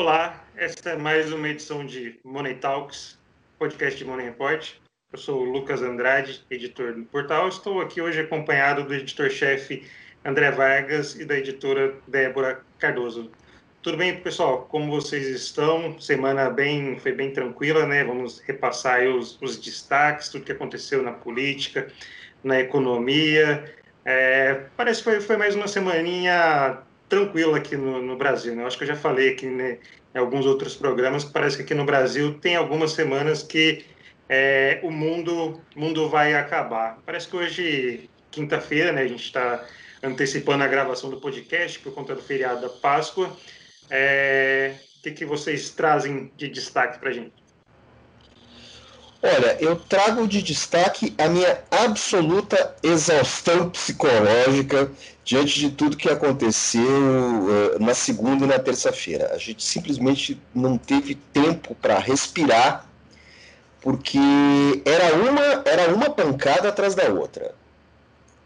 Olá, essa é mais uma edição de Money Talks, podcast de Money Report. Eu sou o Lucas Andrade, editor do portal. Estou aqui hoje acompanhado do editor-chefe André Vargas e da editora Débora Cardoso. Tudo bem, pessoal? Como vocês estão? Semana foi bem tranquila, né? Vamos repassar aí os destaques, tudo que aconteceu na política, na economia. Parece que foi mais uma semaninha tranquila aqui no Brasil, né? Eu acho que eu já falei aqui, né, em alguns outros programas, parece que aqui no Brasil tem algumas semanas que o mundo vai acabar. Parece que hoje, quinta-feira, né, a gente está antecipando a gravação do podcast por conta do feriado da Páscoa. O que vocês trazem de destaque para a gente? Olha, eu trago de destaque a minha absoluta exaustão psicológica diante de tudo que aconteceu na segunda e na terça-feira. A gente simplesmente não teve tempo para respirar, porque era uma pancada atrás da outra.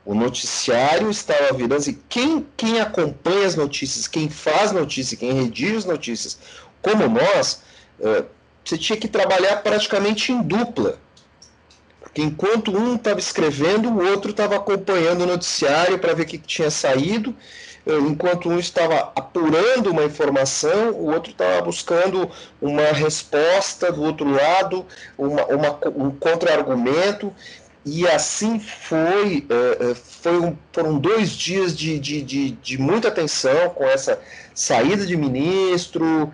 O noticiário estava virando assim, quem acompanha as notícias, quem faz notícia, quem redige as notícias, como nós, você tinha que trabalhar praticamente em dupla. Porque enquanto um estava escrevendo, o outro estava acompanhando o noticiário para ver o que tinha saído. Enquanto um estava apurando uma informação, o outro estava buscando uma resposta do outro lado, um contra-argumento. E assim foi, foram 2 dias de muita tensão com essa saída de ministro,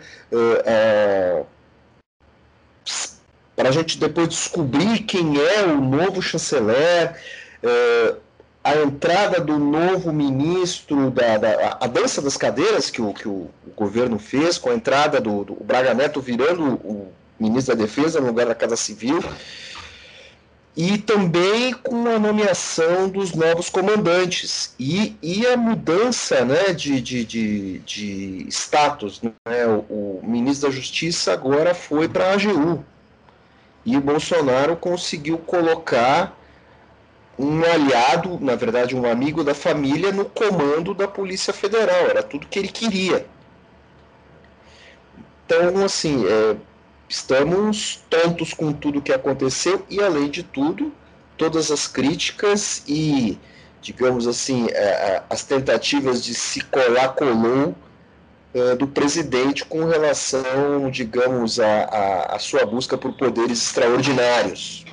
para a gente depois descobrir quem é o novo chanceler, a entrada do novo ministro, a dança das cadeiras que o governo fez, com a entrada do Braga Neto virando o ministro da Defesa no lugar da Casa Civil, e também com a nomeação dos novos comandantes e a mudança, né, de status, né? O ministro da Justiça agora foi para a AGU e o Bolsonaro conseguiu colocar um aliado, na verdade um amigo da família, no comando da Polícia Federal. Era tudo que ele queria. Então, assim, estamos tontos com tudo o que aconteceu e, além de tudo, todas as críticas e, digamos assim, as tentativas de se colar do presidente com relação, digamos, à sua busca por poderes extraordinários.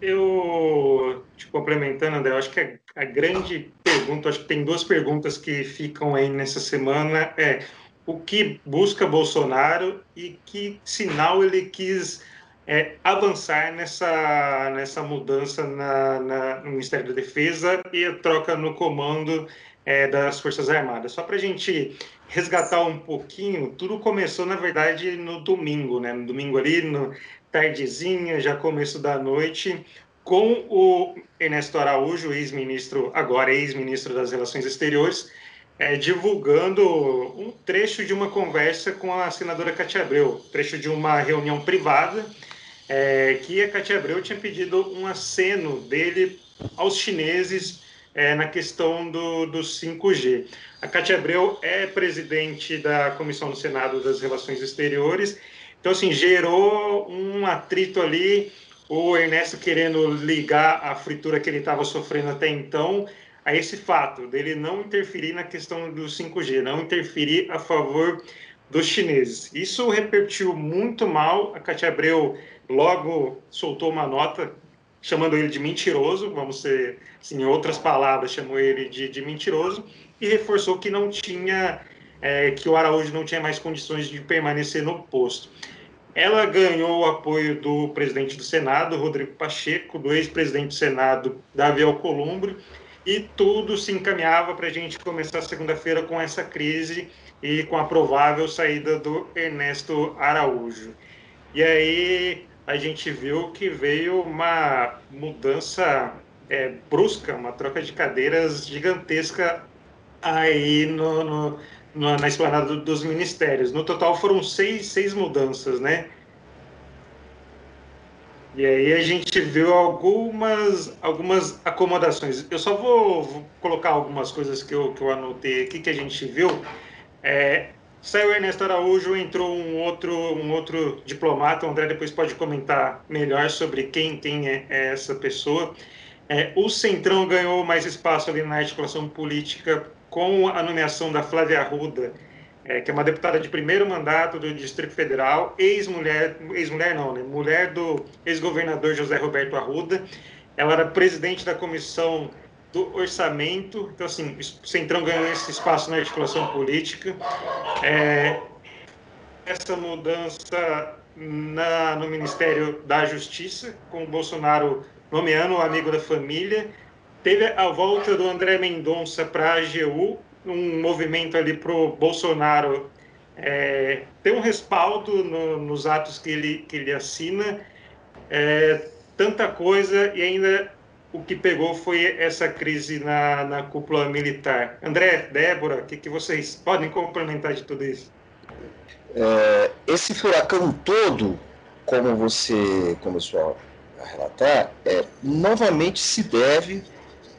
Eu, te complementando, André, eu acho que a grande pergunta, acho que tem 2 perguntas que ficam aí nessa semana, o que busca Bolsonaro e que sinal ele quis avançar nessa mudança no Ministério da Defesa e a troca no comando das Forças Armadas. Só para a gente resgatar um pouquinho, tudo começou, na verdade, no domingo, né? No domingo ali, no tardezinha, já começo da noite, com o Ernesto Araújo, ex-ministro das Relações Exteriores, divulgando um trecho de uma conversa com a senadora Kátia Abreu, trecho de uma reunião privada, que a Kátia Abreu tinha pedido um aceno dele aos chineses na questão do 5G. A Kátia Abreu é presidente da Comissão do Senado das Relações Exteriores, então, assim, gerou um atrito ali, o Ernesto querendo ligar a fritura que ele estava sofrendo até então a esse fato dele não interferir na questão do 5G, não interferir a favor dos chineses. Isso repercutiu muito mal. A Kátia Abreu logo soltou uma nota chamando ele de mentiroso, vamos ser, assim, em outras palavras, chamou ele de mentiroso e reforçou que não tinha, que o Araújo não tinha mais condições de permanecer no posto. Ela ganhou o apoio do presidente do Senado, Rodrigo Pacheco, do ex-presidente do Senado, Davi Alcolumbre, e tudo se encaminhava para a gente começar segunda-feira com essa crise e com a provável saída do Ernesto Araújo. E aí a gente viu que veio uma mudança brusca, uma troca de cadeiras gigantesca aí na esplanada dos ministérios. No total foram seis mudanças, né? E aí a gente viu algumas acomodações. Eu só vou colocar algumas coisas que eu anotei aqui que a gente viu. Saiu Ernesto Araújo, entrou um outro diplomata. O André depois pode comentar melhor sobre quem é essa pessoa. O Centrão ganhou mais espaço ali na articulação política com a nomeação da Flávia Arruda, que é uma deputada de primeiro mandato do Distrito Federal, mulher do ex-governador José Roberto Arruda. Ela era presidente da Comissão do Orçamento. Então, assim, o Centrão ganhou esse espaço na articulação política. Essa mudança no Ministério da Justiça, com o Bolsonaro nomeando o amigo da família. Teve a volta do André Mendonça para a AGU, um movimento ali para o Bolsonaro ter um respaldo nos atos que ele assina. Tanta coisa, e ainda o que pegou foi essa crise na cúpula militar. André, Débora, o que vocês podem complementar de tudo isso? Esse furacão todo, como você começou a relatar, novamente se deve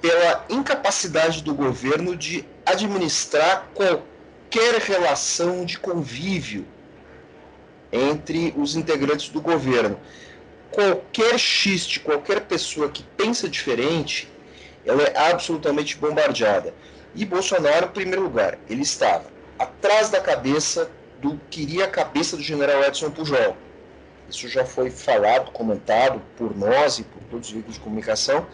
pela incapacidade do governo de administrar qualquer relação de convívio entre os integrantes do governo. Qualquer xiste, qualquer pessoa que pensa diferente, ela é absolutamente bombardeada. E Bolsonaro, em primeiro lugar, ele estava atrás da cabeça a cabeça do general Edson Pujol. Isso já foi falado, comentado por nós e por todos os veículos de comunicação,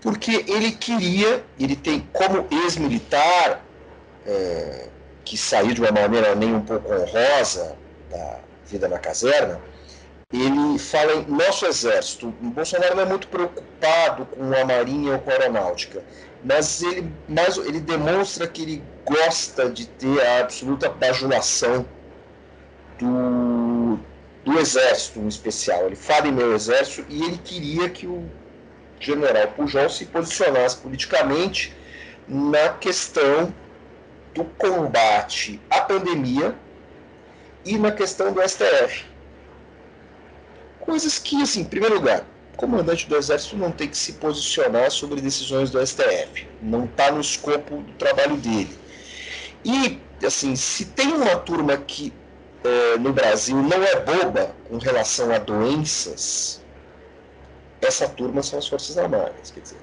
porque ele tem como ex-militar, que saiu de uma maneira nem um pouco honrosa da vida na caserna, ele fala em nosso exército. O Bolsonaro não é muito preocupado com a Marinha ou com a Aeronáutica, mas ele demonstra que ele gosta de ter a absoluta bajulação do exército em especial. Ele fala em meu exército, e ele queria que o general Pujol se posicionasse politicamente na questão do combate à pandemia e na questão do STF. Coisas que, assim, em primeiro lugar, o comandante do Exército não tem que se posicionar sobre decisões do STF. Não está no escopo do trabalho dele. E, assim, se tem uma turma que no Brasil não é boba com relação a doenças, essa turma são as Forças Armadas. Quer dizer,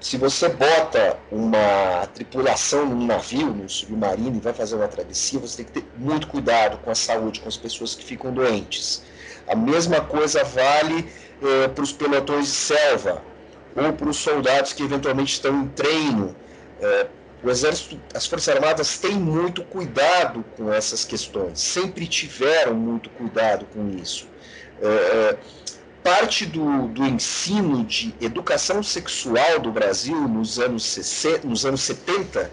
se você bota uma tripulação num navio, num submarino, e vai fazer uma travessia, você tem que ter muito cuidado com a saúde, com as pessoas que ficam doentes. A mesma coisa vale para os pelotões de selva, ou para os soldados que eventualmente estão em treino. O Exército, as Forças Armadas têm muito cuidado com essas questões, sempre tiveram muito cuidado com isso. Parte do ensino de educação sexual do Brasil nos anos 70,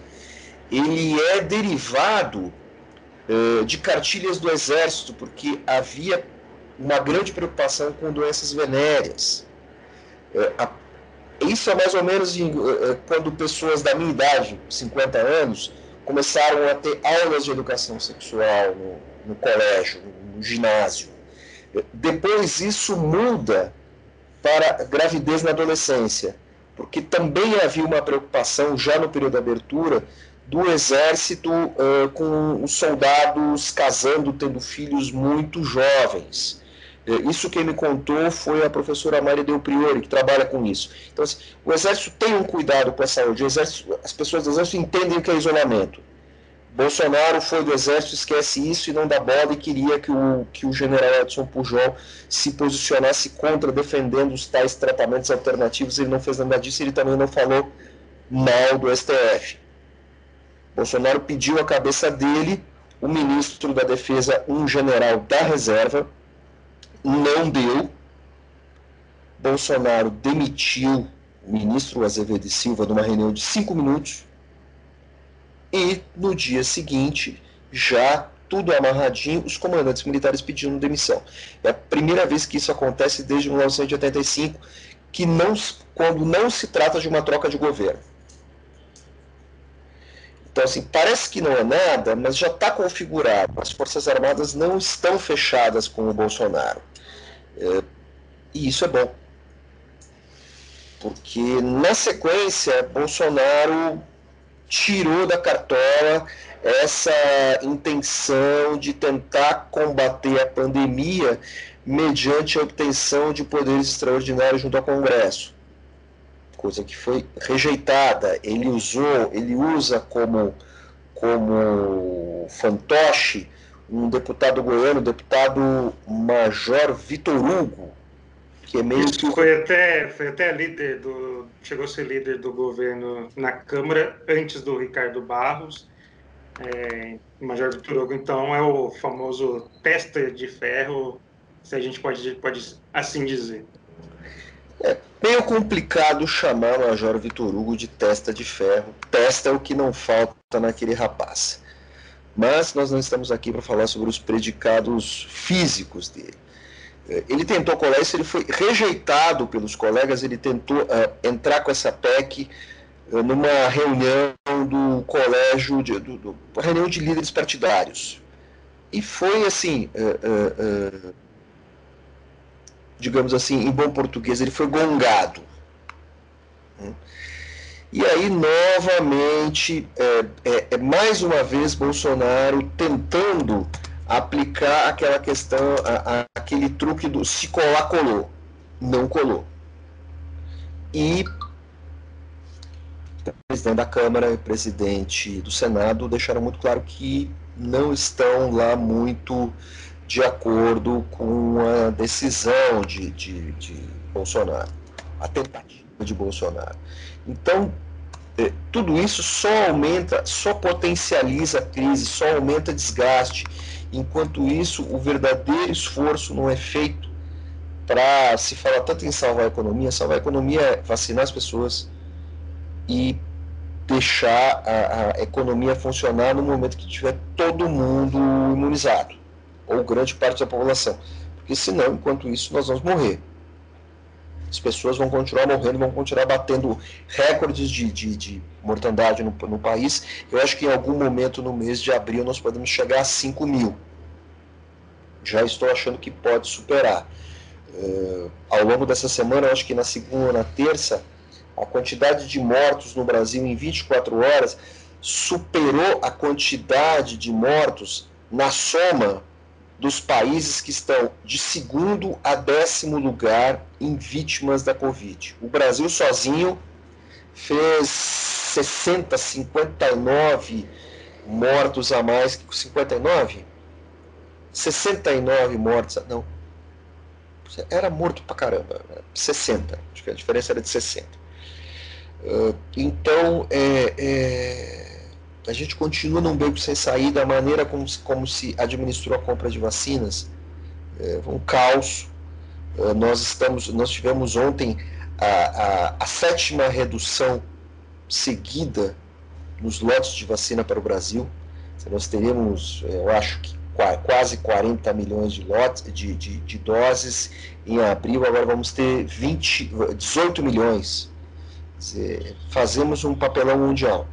ele é derivado de cartilhas do Exército, porque havia uma grande preocupação com doenças venéreas. Isso é mais ou menos quando pessoas da minha idade, 50 anos, começaram a ter aulas de educação sexual no colégio, no ginásio. Depois isso muda para gravidez na adolescência, porque também havia uma preocupação já no período da abertura do Exército com os soldados casando, tendo filhos muito jovens. Isso quem me contou foi a professora Maria Del Priori, que trabalha com isso. Então, assim, o Exército tem um cuidado com a saúde, as pessoas do Exército entendem o que é isolamento. Bolsonaro foi do Exército, esquece isso e não dá bola, e queria que o general Edson Pujol se posicionasse contra, defendendo os tais tratamentos alternativos. Ele não fez nada disso, ele também não falou mal do STF. Bolsonaro pediu a cabeça dele, o ministro da Defesa, um general da reserva, não deu. Bolsonaro demitiu o ministro Azevedo Silva numa reunião de 5 minutos, e no dia seguinte, já tudo amarradinho, os comandantes militares pedindo demissão. É a primeira vez que isso acontece desde 1985, quando não se trata de uma troca de governo. Então, assim, parece que não é nada, mas já está configurado. As Forças Armadas não estão fechadas com o Bolsonaro. E isso é bom. Porque, na sequência, Bolsonaro tirou da cartola essa intenção de tentar combater a pandemia mediante a obtenção de poderes extraordinários junto ao Congresso, coisa que foi rejeitada. Ele usou, ele usa como fantoche um deputado goiano, o deputado Major Vitor Hugo, que é meio que... Foi até líder do... Chegou a ser líder do governo na Câmara, antes do Ricardo Barros. Major Vitor Hugo, então, é o famoso testa de ferro, se a gente pode assim dizer. É meio complicado chamar o Major Vitor Hugo de testa de ferro. Testa é o que não falta naquele rapaz. Mas nós não estamos aqui para falar sobre os predicados físicos dele. Ele tentou colar isso, ele foi rejeitado pelos colegas, ele tentou entrar com essa PEC numa reunião do colégio, reunião de líderes partidários. E foi assim, digamos assim, em bom português, ele foi gongado. E aí, novamente, mais uma vez, Bolsonaro tentando aplicar aquela questão, aquele truque do se colar, colou. Não colou. E o presidente da Câmara e o presidente do Senado deixaram muito claro que não estão lá muito de acordo com a decisão de Bolsonaro, a tentativa de Bolsonaro. Então, tudo isso só aumenta, só potencializa a crise, só aumenta desgaste. Enquanto isso, o verdadeiro esforço não é feito para se falar tanto em salvar a economia é vacinar as pessoas e deixar a economia funcionar no momento que tiver todo mundo imunizado, ou grande parte da população, porque senão, enquanto isso, nós vamos morrer. As pessoas vão continuar morrendo, vão continuar batendo recordes de mortandade no país. Eu acho que em algum momento no mês de abril nós podemos chegar a 5 mil. Já estou achando que pode superar. Ao longo dessa semana, eu acho que na segunda ou na terça, a quantidade de mortos no Brasil em 24 horas superou a quantidade de mortos na soma dos países que estão de segundo a 10º lugar em vítimas da Covid. O Brasil sozinho fez 59 mortos a mais que 59? 69 mortos, não. Era morto pra caramba, 60. Acho que a diferença era de 60. Então, a gente continua num beco sem saída, a maneira como se administrou a compra de vacinas, um caos. Nós tivemos ontem a 7ª redução seguida nos lotes de vacina para o Brasil. Nós teremos, eu acho que quase 40 milhões de lotes de doses em abril, agora vamos ter 18 milhões. Quer dizer, fazemos um papelão mundial.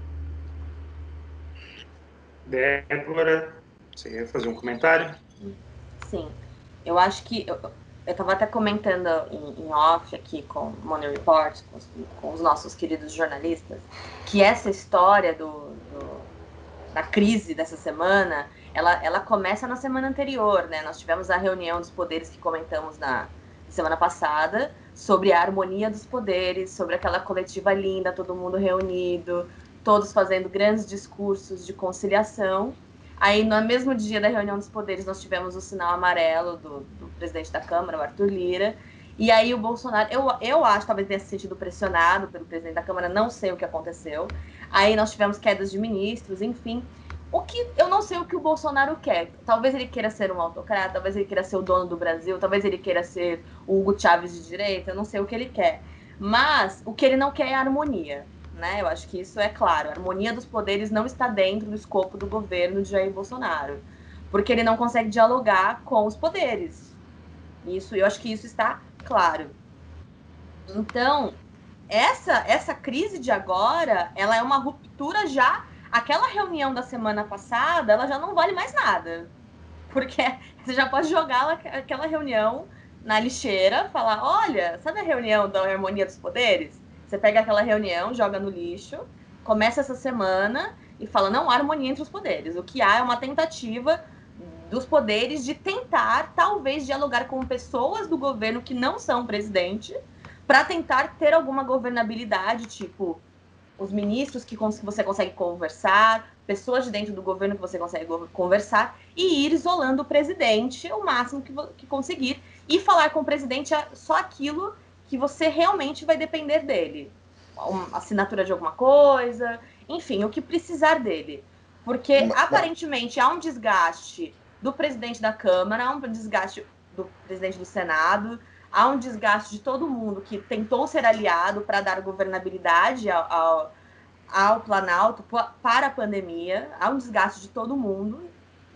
Débora, você ia fazer um comentário? Sim, eu acho que... Eu estava até comentando em off aqui com o Money Report, com os nossos queridos jornalistas, que essa história da crise dessa semana, ela começa na semana anterior, né? Nós tivemos a reunião dos poderes que comentamos na semana passada, sobre a harmonia dos poderes, sobre aquela coletiva linda, todo mundo reunido, todos fazendo grandes discursos de conciliação. Aí, no mesmo dia da reunião dos poderes, nós tivemos o sinal amarelo do presidente da Câmara, o Arthur Lira. E aí, o Bolsonaro, eu acho, talvez tenha se sentido pressionado pelo presidente da Câmara, não sei o que aconteceu. Aí, nós tivemos quedas de ministros, enfim. Eu não sei o que o Bolsonaro quer. Talvez ele queira ser um autocrata, talvez ele queira ser o dono do Brasil, talvez ele queira ser o Hugo Chávez de direita, eu não sei o que ele quer. Mas, o que ele não quer é a harmonia. Né? Eu acho que isso é claro. A harmonia dos poderes não está dentro do escopo do governo de Jair Bolsonaro, porque ele não consegue dialogar com os poderes. Isso, eu acho que isso está claro. Então, essa crise de agora, ela é uma ruptura já. Aquela reunião da semana passada, ela já não vale mais nada, porque você já pode jogar aquela reunião na lixeira, falar, olha, sabe a reunião da harmonia dos poderes? Você pega aquela reunião, joga no lixo, começa essa semana e fala, não há harmonia entre os poderes. O que há é uma tentativa dos poderes de tentar, talvez, dialogar com pessoas do governo que não são presidente, para tentar ter alguma governabilidade, tipo, os ministros que você consegue conversar, pessoas de dentro do governo que você consegue conversar, e ir isolando o presidente o máximo que conseguir, e falar com o presidente só aquilo que você realmente vai depender dele. Uma assinatura de alguma coisa, enfim, o que precisar dele. Porque, aparentemente, há um desgaste do presidente da Câmara, há um desgaste do presidente do Senado, há um desgaste de todo mundo que tentou ser aliado para dar governabilidade ao Planalto para a pandemia. Há um desgaste de todo mundo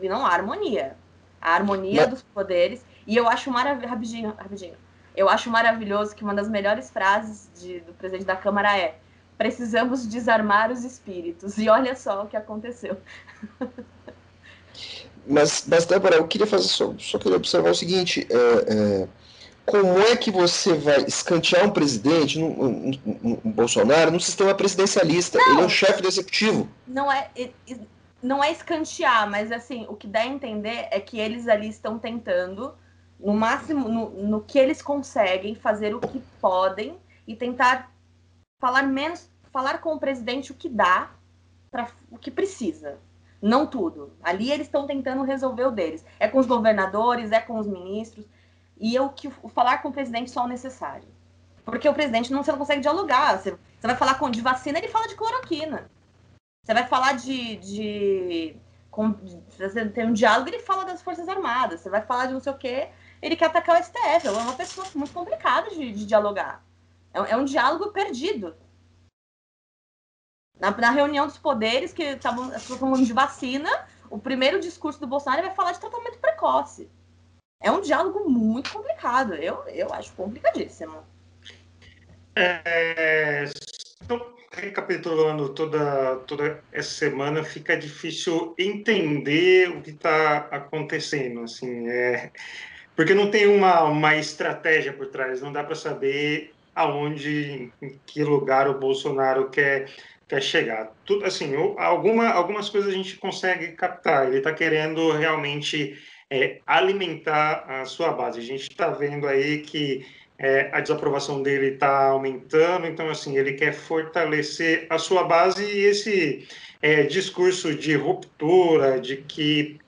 e não há harmonia. A harmonia dos poderes. E eu acho maravilhoso... Rapidinho. Eu acho maravilhoso que uma das melhores frases do presidente da Câmara é: precisamos desarmar os espíritos. E olha só o que aconteceu. Mas Débora, eu queria fazer só queria observar o seguinte, como é que você vai escantear um presidente, um Bolsonaro, num sistema presidencialista? Não, ele é o chefe do executivo. Não é escantear, mas assim, o que dá a entender é que eles ali estão tentando, no máximo, no que eles conseguem, fazer o que podem e tentar falar com o presidente o que dá, o que precisa. Não tudo. Ali eles estão tentando resolver o deles. É com os governadores, é com os ministros. E falar com o presidente só o necessário. Porque o presidente você não consegue dialogar. Você vai falar de vacina, ele fala de cloroquina. Você vai falar você tem um diálogo, ele fala das Forças Armadas. Você vai falar de não sei o quê, ele quer atacar o STF. É uma pessoa muito complicada de dialogar. É um diálogo perdido. Na reunião dos poderes, que estavam falando de vacina, o primeiro discurso do Bolsonaro vai falar de tratamento precoce. É um diálogo muito complicado. Eu acho complicadíssimo. Então, recapitulando toda essa semana, fica difícil entender o que está acontecendo. Assim, porque não tem uma estratégia por trás. Não dá para saber aonde, em que lugar o Bolsonaro quer chegar. Tudo, assim, algumas coisas a gente consegue captar. Ele está querendo realmente... alimentar a sua base. A gente está vendo aí que a desaprovação dele está aumentando, então, assim, ele quer fortalecer a sua base, e esse discurso de ruptura, de que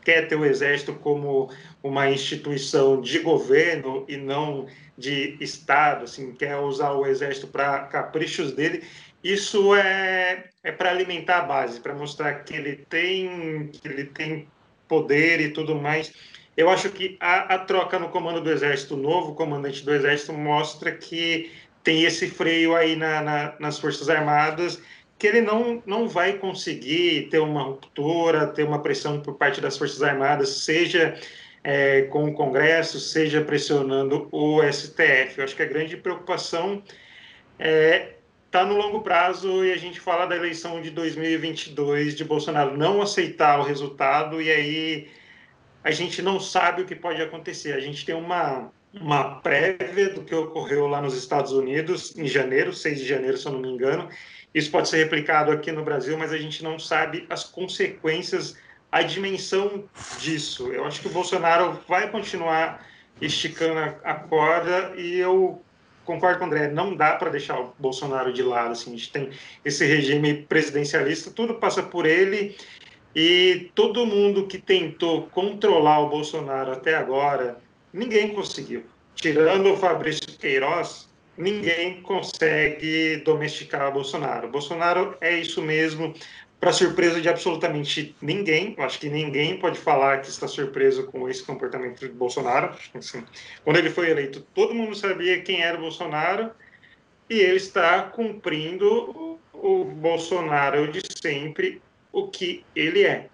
quer ter o Exército como uma instituição de governo e não de Estado, assim, quer usar o Exército para caprichos dele, isso é para alimentar a base, para mostrar que ele tem poder e tudo mais. Eu acho que a troca no comando do Exército, o novo comandante do Exército, mostra que tem esse freio aí nas Forças Armadas, que ele não vai conseguir ter uma ruptura, ter uma pressão por parte das Forças Armadas, seja com o Congresso, seja pressionando o STF. Eu acho que a grande preocupação está no longo prazo, e a gente fala da eleição de 2022, de Bolsonaro não aceitar o resultado, e aí a gente não sabe o que pode acontecer. A gente tem uma prévia do que ocorreu lá nos Estados Unidos, em janeiro, 6 de janeiro, se eu não me engano. Isso pode ser replicado aqui no Brasil, mas a gente não sabe as consequências, a dimensão disso. Eu acho que o Bolsonaro vai continuar esticando a corda, e eu... concordo com o André, não dá para deixar o Bolsonaro de lado, assim, a gente tem esse regime presidencialista, tudo passa por ele, e todo mundo que tentou controlar o Bolsonaro até agora, ninguém conseguiu. Tirando o Fabrício Queiroz, ninguém consegue domesticar o Bolsonaro. O Bolsonaro é isso mesmo, para surpresa de absolutamente ninguém. Eu acho que ninguém pode falar que está surpreso com esse comportamento de Bolsonaro. Assim, quando ele foi eleito, todo mundo sabia quem era o Bolsonaro, e ele está cumprindo o Bolsonaro de sempre, o que ele é.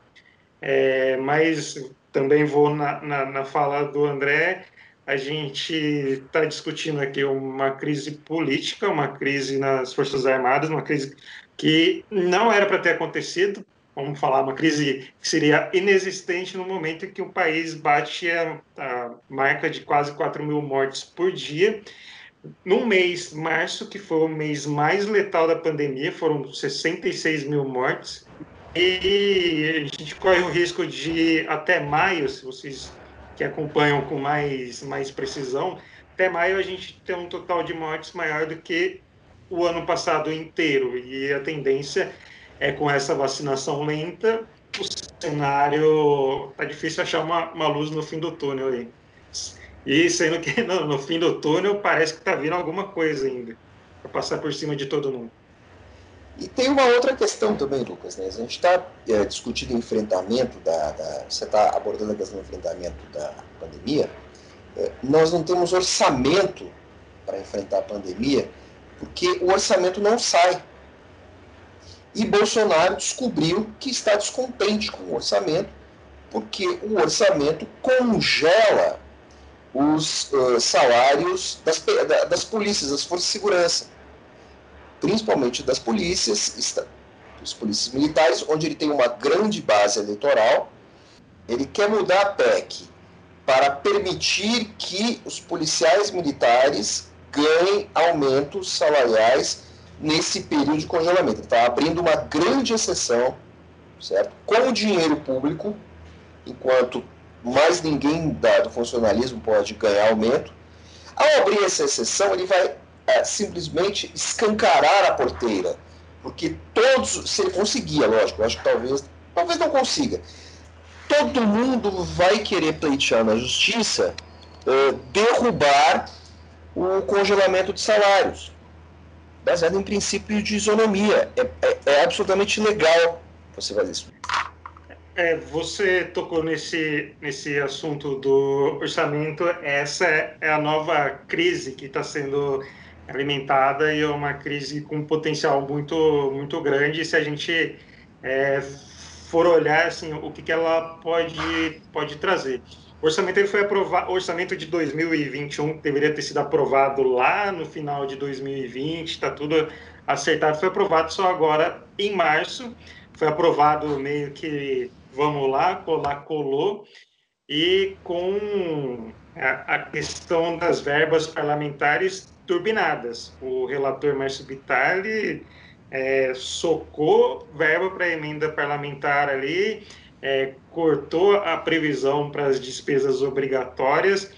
Mas também vou na fala do André, a gente está discutindo aqui uma crise política, uma crise nas Forças Armadas, uma crise... que não era para ter acontecido, vamos falar, uma crise que seria inexistente no momento em que o país bate a marca de quase 4 mil mortes por dia. num mês, março, que foi o mês mais letal da pandemia, foram 66 mil mortes, e a gente corre o risco de, até maio, se vocês que acompanham com mais precisão, até maio a gente tem um total de mortes maior do que o ano passado inteiro, e a tendência é, com essa vacinação lenta, o cenário tá difícil achar uma luz no fim do túnel aí. E sendo que no fim do túnel parece que está vindo alguma coisa ainda para passar por cima de todo mundo. E tem uma outra questão também, Lucas, né? A gente está discutindo o enfrentamento você está abordando a questão do enfrentamento da pandemia. Nós não temos orçamento para enfrentar a pandemia porque o orçamento não sai. E Bolsonaro descobriu que está descontente com o orçamento porque o orçamento congela os salários das polícias, das forças de segurança, principalmente das polícias, dos polícias militares, onde ele tem uma grande base eleitoral. Ele quer mudar a PEC para permitir que os policiais militares ganhem aumentos salariais nesse período de congelamento. Ele está abrindo uma grande exceção, certo? Com o dinheiro público, enquanto mais ninguém do funcionalismo pode ganhar aumento. Ao abrir essa exceção, ele vai simplesmente escancarar a porteira, porque todos, se ele conseguir, lógico, eu acho que talvez não consiga, todo mundo vai querer pleitear na justiça derrubar o congelamento de salários, baseado em princípio de isonomia. É absolutamente legal você fazer isso. Você tocou nesse assunto do orçamento. Essa é a nova crise que está sendo alimentada e é uma crise com potencial muito, muito grande. Se a gente for olhar assim, o que ela pode trazer. O orçamento foi aprovado, o orçamento de 2021 deveria ter sido aprovado lá no final de 2020, está tudo acertado, foi aprovado só agora em março. Foi aprovado meio que vamos lá, colou, e com a questão das verbas parlamentares turbinadas. O relator Márcio Vitale socou verba para emenda parlamentar ali, cortou a previsão para as despesas obrigatórias,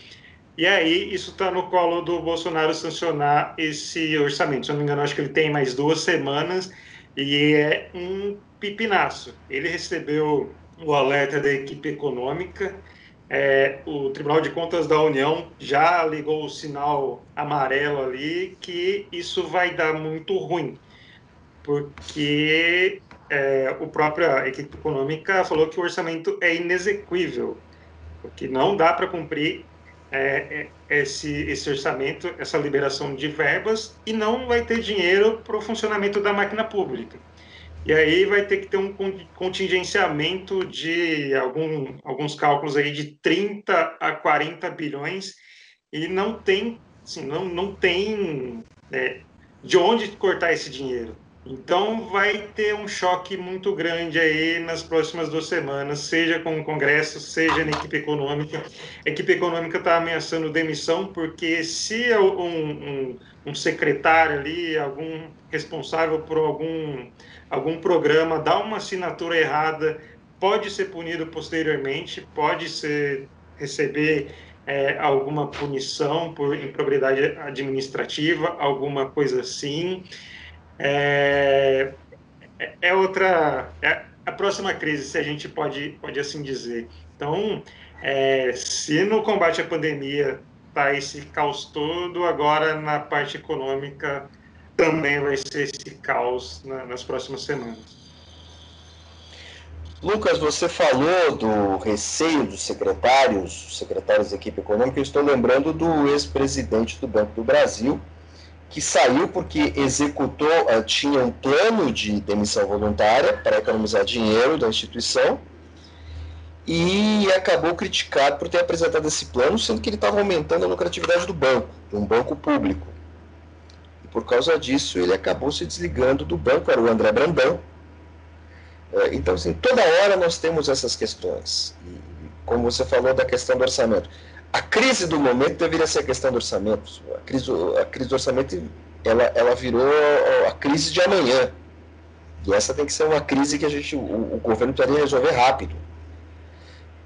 e aí isso está no colo do Bolsonaro sancionar esse orçamento. Se eu não me engano, acho que ele tem mais 2 semanas, e é um pipinaço. Ele recebeu o alerta da equipe econômica, o Tribunal de Contas da União já ligou o sinal amarelo ali, que isso vai dar muito ruim, porque a própria equipe econômica falou que o orçamento é inexequível, porque não dá para cumprir esse orçamento, essa liberação de verbas, e não vai ter dinheiro para o funcionamento da máquina pública. E aí vai ter que ter um contingenciamento de alguns cálculos aí de 30 a 40 bilhões, e não tem, assim, não tem de onde cortar esse dinheiro. Então vai ter um choque muito grande aí nas próximas 2 semanas, seja com o Congresso, seja na equipe econômica. A equipe econômica está ameaçando demissão, porque se um secretário ali, algum responsável por algum programa, dá uma assinatura errada, pode ser punido posteriormente, pode receber alguma punição por improbidade administrativa, alguma coisa assim. É a próxima crise, se a gente pode assim dizer. Então, se no combate à pandemia está esse caos todo, agora na parte econômica também vai ser esse caos nas próximas semanas. Lucas, você falou do receio dos secretários da equipe econômica. Eu estou lembrando do ex-presidente do Banco do Brasil, que saiu porque tinha um plano de demissão voluntária para economizar dinheiro da instituição, e acabou criticado por ter apresentado esse plano, sendo que ele estava aumentando a lucratividade do banco, de um banco público. E por causa disso, ele acabou se desligando do banco, era o André Brandão. Então, assim, toda hora nós temos essas questões. E, como você falou da questão do orçamento, A crise do momento deveria ser a questão do orçamento. A crise do orçamento, ela virou a crise de amanhã. E essa tem que ser uma crise que o governo precisaria resolver rápido.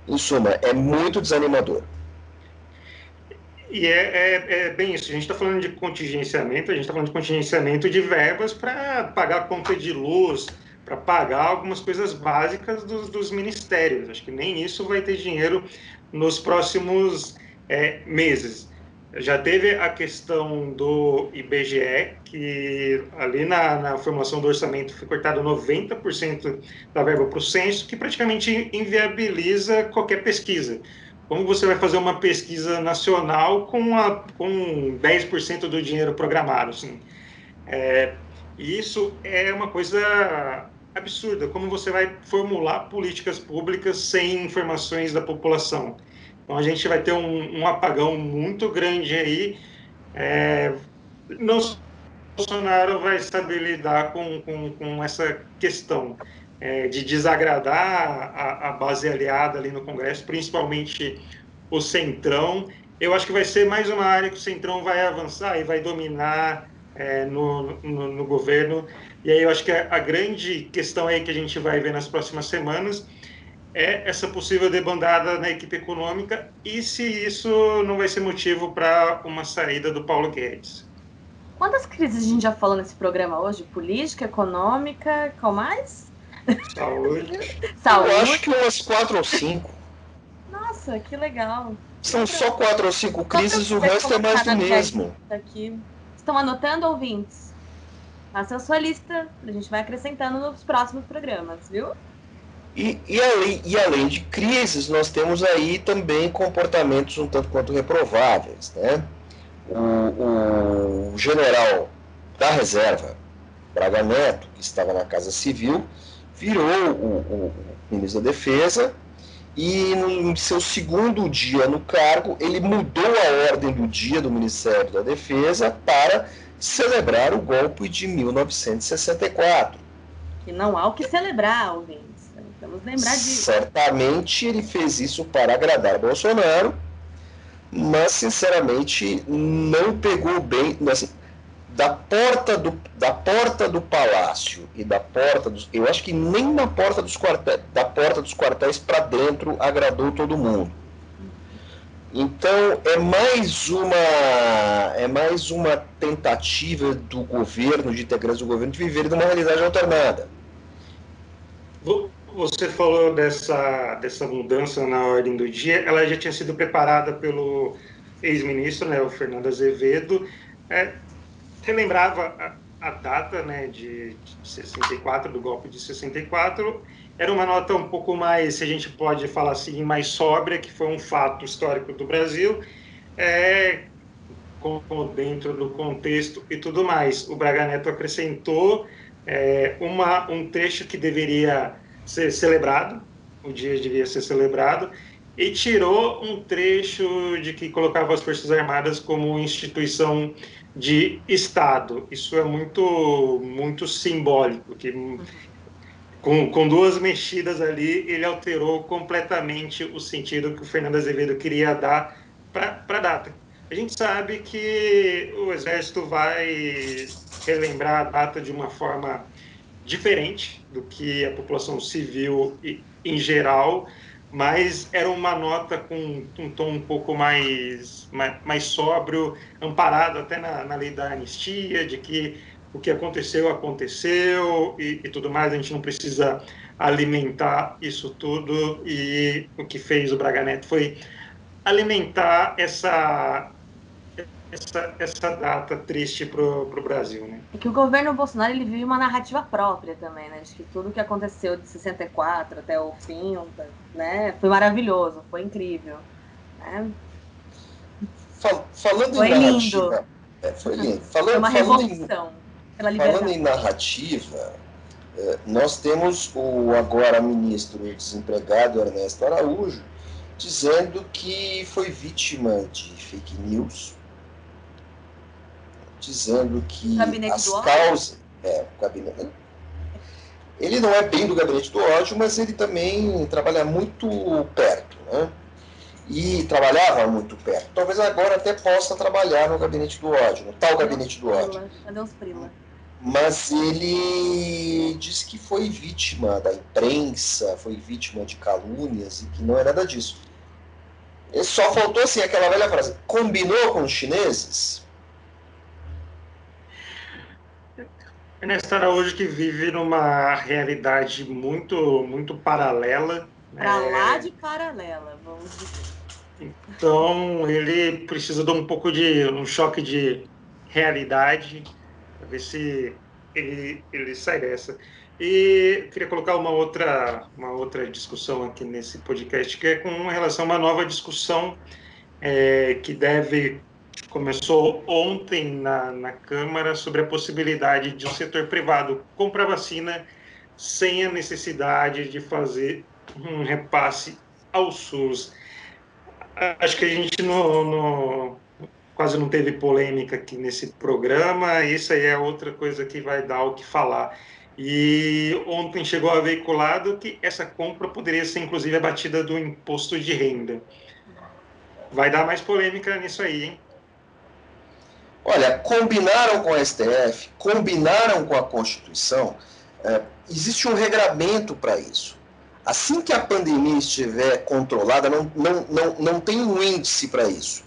Em suma, é muito desanimador. E é bem isso. A gente está falando de contingenciamento, de verbas para pagar a conta de luz, para pagar algumas coisas básicas dos ministérios. Acho que nem isso vai ter dinheiro nos próximos meses. Já teve a questão do IBGE, que ali na formulação do orçamento foi cortado 90% da verba para o censo, que praticamente inviabiliza qualquer pesquisa. Como você vai fazer uma pesquisa nacional com 10% do dinheiro programado? Assim? Isso é uma coisa absurda. Como você vai formular políticas públicas sem informações da população? Então, a gente vai ter um apagão muito grande aí. Não só o Bolsonaro vai saber lidar com essa questão de desagradar a base aliada ali no Congresso, principalmente o Centrão. Eu acho que vai ser mais uma área que o Centrão vai avançar e vai dominar no governo. E aí eu acho que a grande questão aí que a gente vai ver nas próximas semanas é essa possível debandada na equipe econômica e se isso não vai ser motivo para uma saída do Paulo Guedes. Quantas crises a gente já falou nesse programa hoje? Política, econômica, qual mais? Saúde. Eu acho que umas 4 ou 5. Nossa, que legal. São só 4 ou 5 crises, o resto é mais do mesmo. Aqui. Estão anotando, ouvintes? Faça a sua lista, a gente vai acrescentando nos próximos programas, viu? E além de crises, nós temos aí também comportamentos um tanto quanto reprováveis, né? O general da reserva, Braga Neto, que estava na Casa Civil, virou o ministro da Defesa e, no seu segundo dia no cargo, ele mudou a ordem do dia do Ministério da Defesa para celebrar o golpe de 1964. Que não há o que celebrar, ouvintes. Vamos lembrar disso. Certamente ele fez isso para agradar Bolsonaro, mas sinceramente não pegou bem. Assim, da porta do palácio e da porta dos... Eu acho que nem na porta dos quartéis, da porta dos quartéis para dentro agradou todo mundo. Então é mais uma tentativa do governo, de integrantes do governo, de viver numa realidade alternada. Você falou dessa mudança na ordem do dia. Ela já tinha sido preparada pelo ex-ministro, né, o Fernando Azevedo. Relembrava a data, né, de 64, do golpe de 64. Era uma nota um pouco mais, se a gente pode falar assim, mais sóbria, que foi um fato histórico do Brasil, dentro do contexto e tudo mais. O Braga Neto acrescentou um trecho que deveria ser celebrado, o dia devia ser celebrado, e tirou um trecho de que colocava as Forças Armadas como instituição de Estado. Isso é muito, muito simbólico, que com 2 mexidas ali, ele alterou completamente o sentido que o Fernando Azevedo queria dar para a data. A gente sabe que o Exército vai relembrar a data de uma forma diferente do que a população civil em geral, mas era uma nota com um tom um pouco mais sóbrio, amparado até na lei da anistia, de que o que aconteceu e tudo mais, a gente não precisa alimentar isso tudo, e o que fez o Braga Neto foi alimentar essa data triste para o Brasil, né? É que o governo Bolsonaro, ele vive uma narrativa própria também, né? De que tudo que aconteceu de 64 até o fim, né? Foi maravilhoso, foi incrível. Né? Falando foi em narrativa... Lindo. Foi lindo. Foi uma revolução pela liberdade. Falando em narrativa, nós temos o agora ministro e desempregado Ernesto Araújo dizendo que foi vítima de fake news, dizendo que as causas... o gabinete... Ele não é bem do gabinete do ódio, mas ele também trabalha muito perto, né? e trabalhava muito perto. Talvez agora até possa trabalhar no gabinete do ódio, no tal gabinete do ódio. Cadê os Prila? Mas ele diz que foi vítima da imprensa, foi vítima de calúnias e que não é nada disso. E só faltou assim aquela velha frase, combinou com os chineses? Ernesto Araújo, que vive numa realidade muito paralela. Para lá de paralela, vamos dizer. Então, ele precisa de um pouco de um choque de realidade, para ver se ele sai dessa. E queria colocar uma outra discussão aqui nesse podcast, que é com relação a uma nova discussão começou ontem na Câmara sobre a possibilidade de um setor privado comprar vacina sem a necessidade de fazer um repasse ao SUS. Acho que a gente quase não teve polêmica aqui nesse programa, isso aí é outra coisa que vai dar o que falar. E ontem chegou a veiculado que essa compra poderia ser inclusive abatida do imposto de renda. Vai dar mais polêmica nisso aí, hein? Olha, combinaram com a STF, combinaram com a Constituição, existe um regramento para isso. Assim que a pandemia estiver controlada, não tem um índice para isso,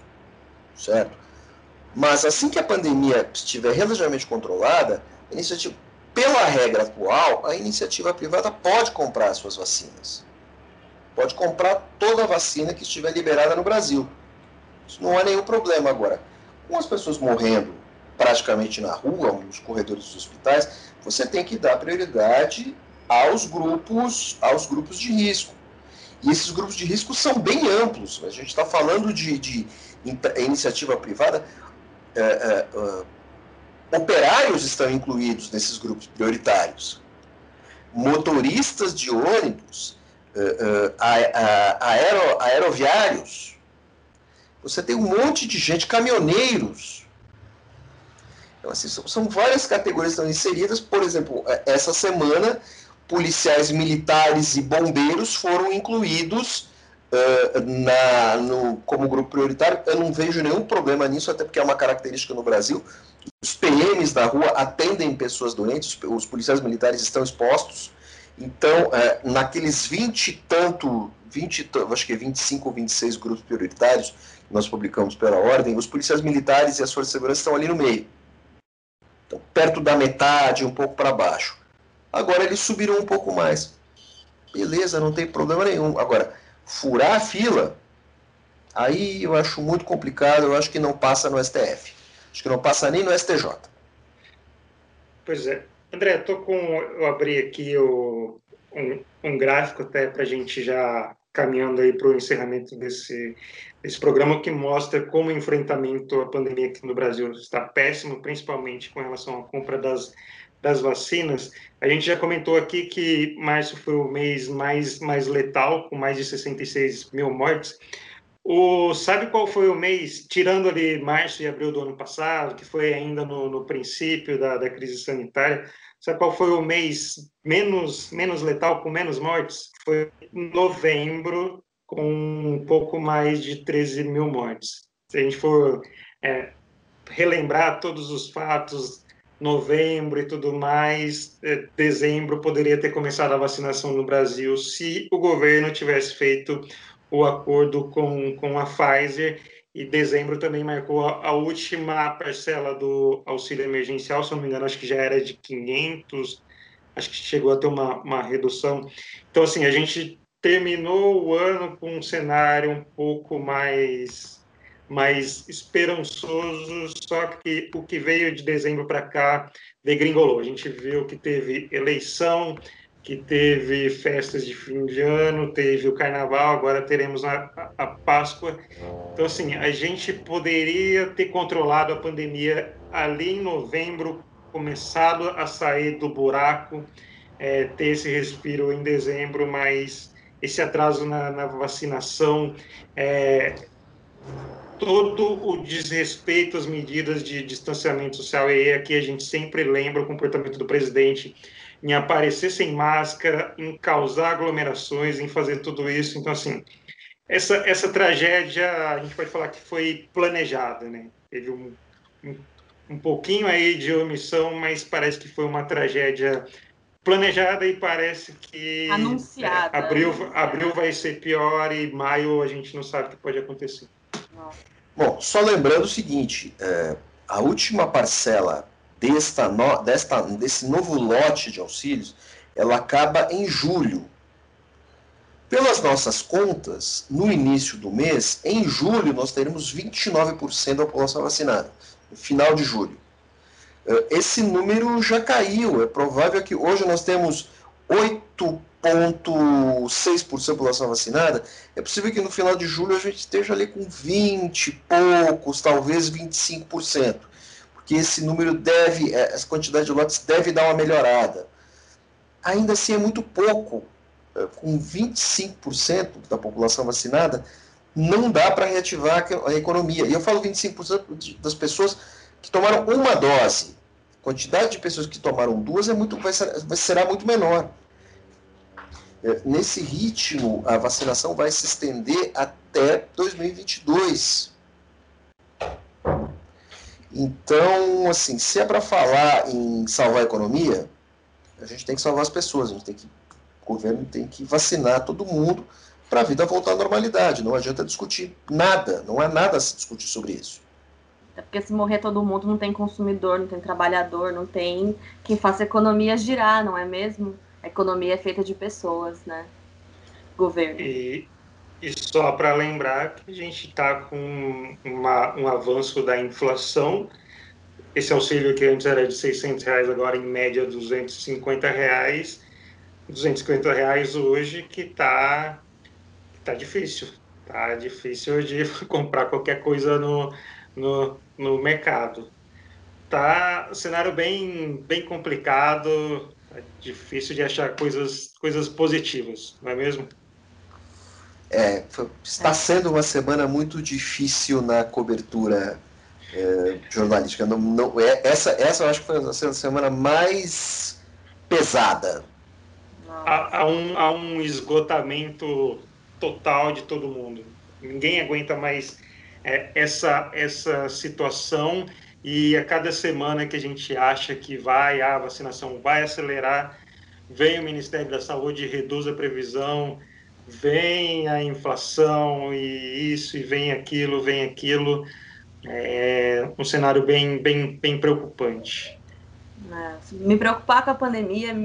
certo? Mas assim que a pandemia estiver relativamente controlada, pela regra atual, a iniciativa privada pode comprar as suas vacinas. Pode comprar toda a vacina que estiver liberada no Brasil. Isso não é nenhum problema agora. Com as pessoas morrendo praticamente na rua, nos corredores dos hospitais, você tem que dar prioridade aos grupos de risco. E esses grupos de risco são bem amplos. A gente está falando de iniciativa privada. Operários estão incluídos nesses grupos prioritários. Motoristas de ônibus, aeroviários... Você tem um monte de gente, caminhoneiros. Então, assim, são várias categorias que estão inseridas. Por exemplo, essa semana, policiais militares e bombeiros foram incluídos como grupo prioritário. Eu não vejo nenhum problema nisso, até porque é uma característica no Brasil. Os PMs da rua atendem pessoas doentes, os policiais militares estão expostos. Então, naqueles 25 ou 26 grupos prioritários que nós publicamos pela ordem, os policiais militares e as forças de segurança estão ali no meio. Então, perto da metade, um pouco para baixo. Agora, eles subiram um pouco mais. Beleza, não tem problema nenhum. Agora, furar a fila, aí eu acho muito complicado, eu acho que não passa no STF. Acho que não passa nem no STJ. Pois é. André, eu abri aqui um gráfico até para a gente já caminhando aí para o encerramento desse programa, que mostra como o enfrentamento à pandemia aqui no Brasil está péssimo, principalmente com relação à compra das vacinas. A gente já comentou aqui que março foi o mês mais letal, com mais de 66 mil mortes. Sabe qual foi o mês, tirando ali março e abril do ano passado, que foi ainda no princípio da crise sanitária, sabe qual foi o mês menos letal, com menos mortes? Foi novembro, com um pouco mais de 13 mil mortes. Se a gente for relembrar todos os fatos, novembro e tudo mais, dezembro poderia ter começado a vacinação no Brasil se o governo tivesse feito o acordo com a Pfizer, e dezembro também marcou a última parcela do auxílio emergencial, se não me engano, acho que já era de 500, acho que chegou a ter uma redução. Então, assim, a gente terminou o ano com um cenário um pouco mais esperançoso, só que o que veio de dezembro para cá degringolou. A gente viu que teve eleição, que teve festas de fim de ano, teve o Carnaval, agora teremos a Páscoa. Então, assim, a gente poderia ter controlado a pandemia ali em novembro, começado a sair do buraco, ter esse respiro em dezembro, mas esse atraso na vacinação, todo o desrespeito às medidas de distanciamento social, e aqui a gente sempre lembra o comportamento do presidente, em aparecer sem máscara, em causar aglomerações, em fazer tudo isso. Então, assim, Essa tragédia, a gente pode falar que foi planejada, né? Teve um pouquinho aí de omissão, mas parece que foi uma tragédia planejada e parece que... anunciada. Abril vai ser pior e maio a gente não sabe o que pode acontecer. Nossa. Bom, só lembrando o seguinte, a última parcela desse novo lote de auxílios, ela acaba em julho. Pelas nossas contas, no início do mês, em julho, nós teremos 29% da população vacinada, no final de julho. Esse número já caiu, é provável que hoje nós temos 8,6% da população vacinada, é possível que no final de julho a gente esteja ali com 20 e poucos, talvez 25%, porque esse número deve, essa quantidade de lotes deve dar uma melhorada. Ainda assim é muito pouco. Com 25% da população vacinada, não dá para reativar a economia. E eu falo 25% das pessoas que tomaram uma dose. A quantidade de pessoas que tomaram duas será muito menor. Nesse ritmo, a vacinação vai se estender até 2022. Então, assim, se é para falar em salvar a economia, a gente tem que salvar as pessoas, a gente tem que... O governo tem que vacinar todo mundo para a vida voltar à normalidade. Não adianta discutir nada, não há nada a se discutir sobre isso. É porque se morrer todo mundo, não tem consumidor, não tem trabalhador, não tem quem faça a economia girar, não é mesmo? A economia é feita de pessoas, né? Governo. E só para lembrar que a gente está com um avanço da inflação. Esse auxílio que antes era de R$600, agora em média R$250. R$250 hoje que tá difícil. Tá difícil de comprar qualquer coisa no mercado. Tá um cenário bem complicado, tá difícil de achar coisas positivas, não é mesmo? Está sendo uma semana muito difícil na cobertura jornalística. Essa eu acho que foi a semana mais pesada. Há um esgotamento total de todo mundo. Ninguém aguenta mais essa situação e a cada semana que a gente acha que a vacinação vai acelerar, vem o Ministério da Saúde e reduz a previsão, vem a inflação e isso, e vem aquilo. É um cenário bem preocupante. Me preocupar com a pandemia...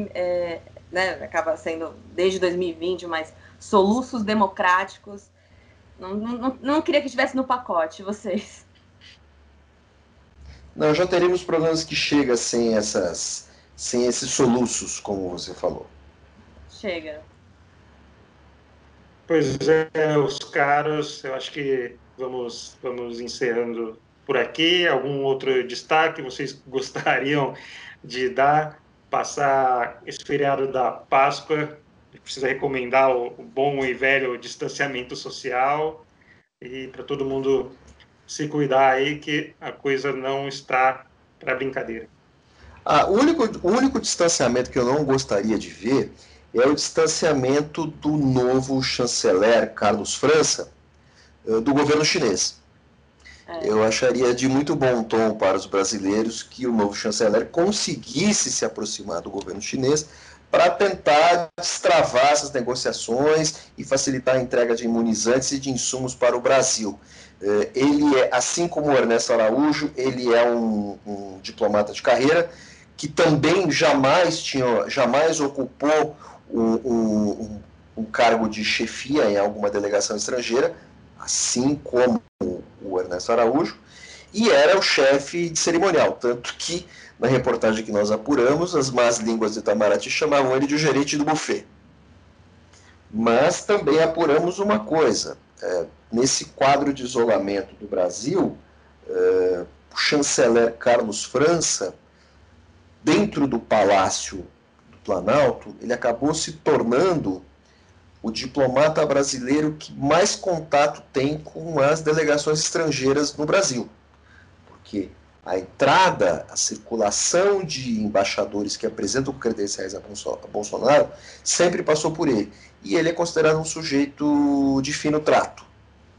acaba sendo, desde 2020, mas soluços democráticos. Não queria que estivesse no pacote, vocês. Não, já teremos problemas que chega sem esses soluços, como você falou. Chega. Pois é, os caros, eu acho que vamos encerrando por aqui. Algum outro destaque vocês gostariam de dar? Passar esse feriado da Páscoa, precisa recomendar o bom e velho distanciamento social e para todo mundo se cuidar aí que a coisa não está para brincadeira. O único distanciamento que eu não gostaria de ver é o distanciamento do novo chanceler Carlos França do governo chinês. Eu acharia de muito bom tom para os brasileiros que o novo chanceler conseguisse se aproximar do governo chinês para tentar destravar essas negociações e facilitar a entrega de imunizantes e de insumos para o Brasil. Ele é, assim como o Ernesto Araújo, ele é um diplomata de carreira que também jamais ocupou um cargo de chefia em alguma delegação estrangeira, assim como o Ernesto Araújo, e era o chefe de cerimonial, tanto que, na reportagem que nós apuramos, as más línguas de Itamaraty chamavam ele de o gerente do buffet. Mas também apuramos uma coisa, nesse quadro de isolamento do Brasil, o chanceler Carlos França, dentro do Palácio do Planalto, ele acabou se tornando o diplomata brasileiro que mais contato tem com as delegações estrangeiras no Brasil. Porque a entrada, a circulação de embaixadores que apresentam credenciais a Bolsonaro sempre passou por ele. E ele é considerado um sujeito de fino trato,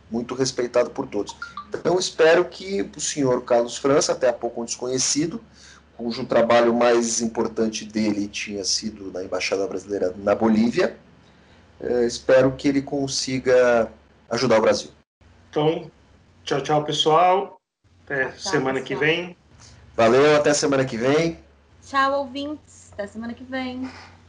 muito respeitado por todos. Então, eu espero que o senhor Carlos França, até há pouco um desconhecido, cujo trabalho mais importante dele tinha sido na Embaixada Brasileira na Bolívia, espero que ele consiga ajudar o Brasil. Então, tchau, tchau, pessoal. Até semana que vem. Valeu, até semana que vem. Tchau, ouvintes. Até semana que vem.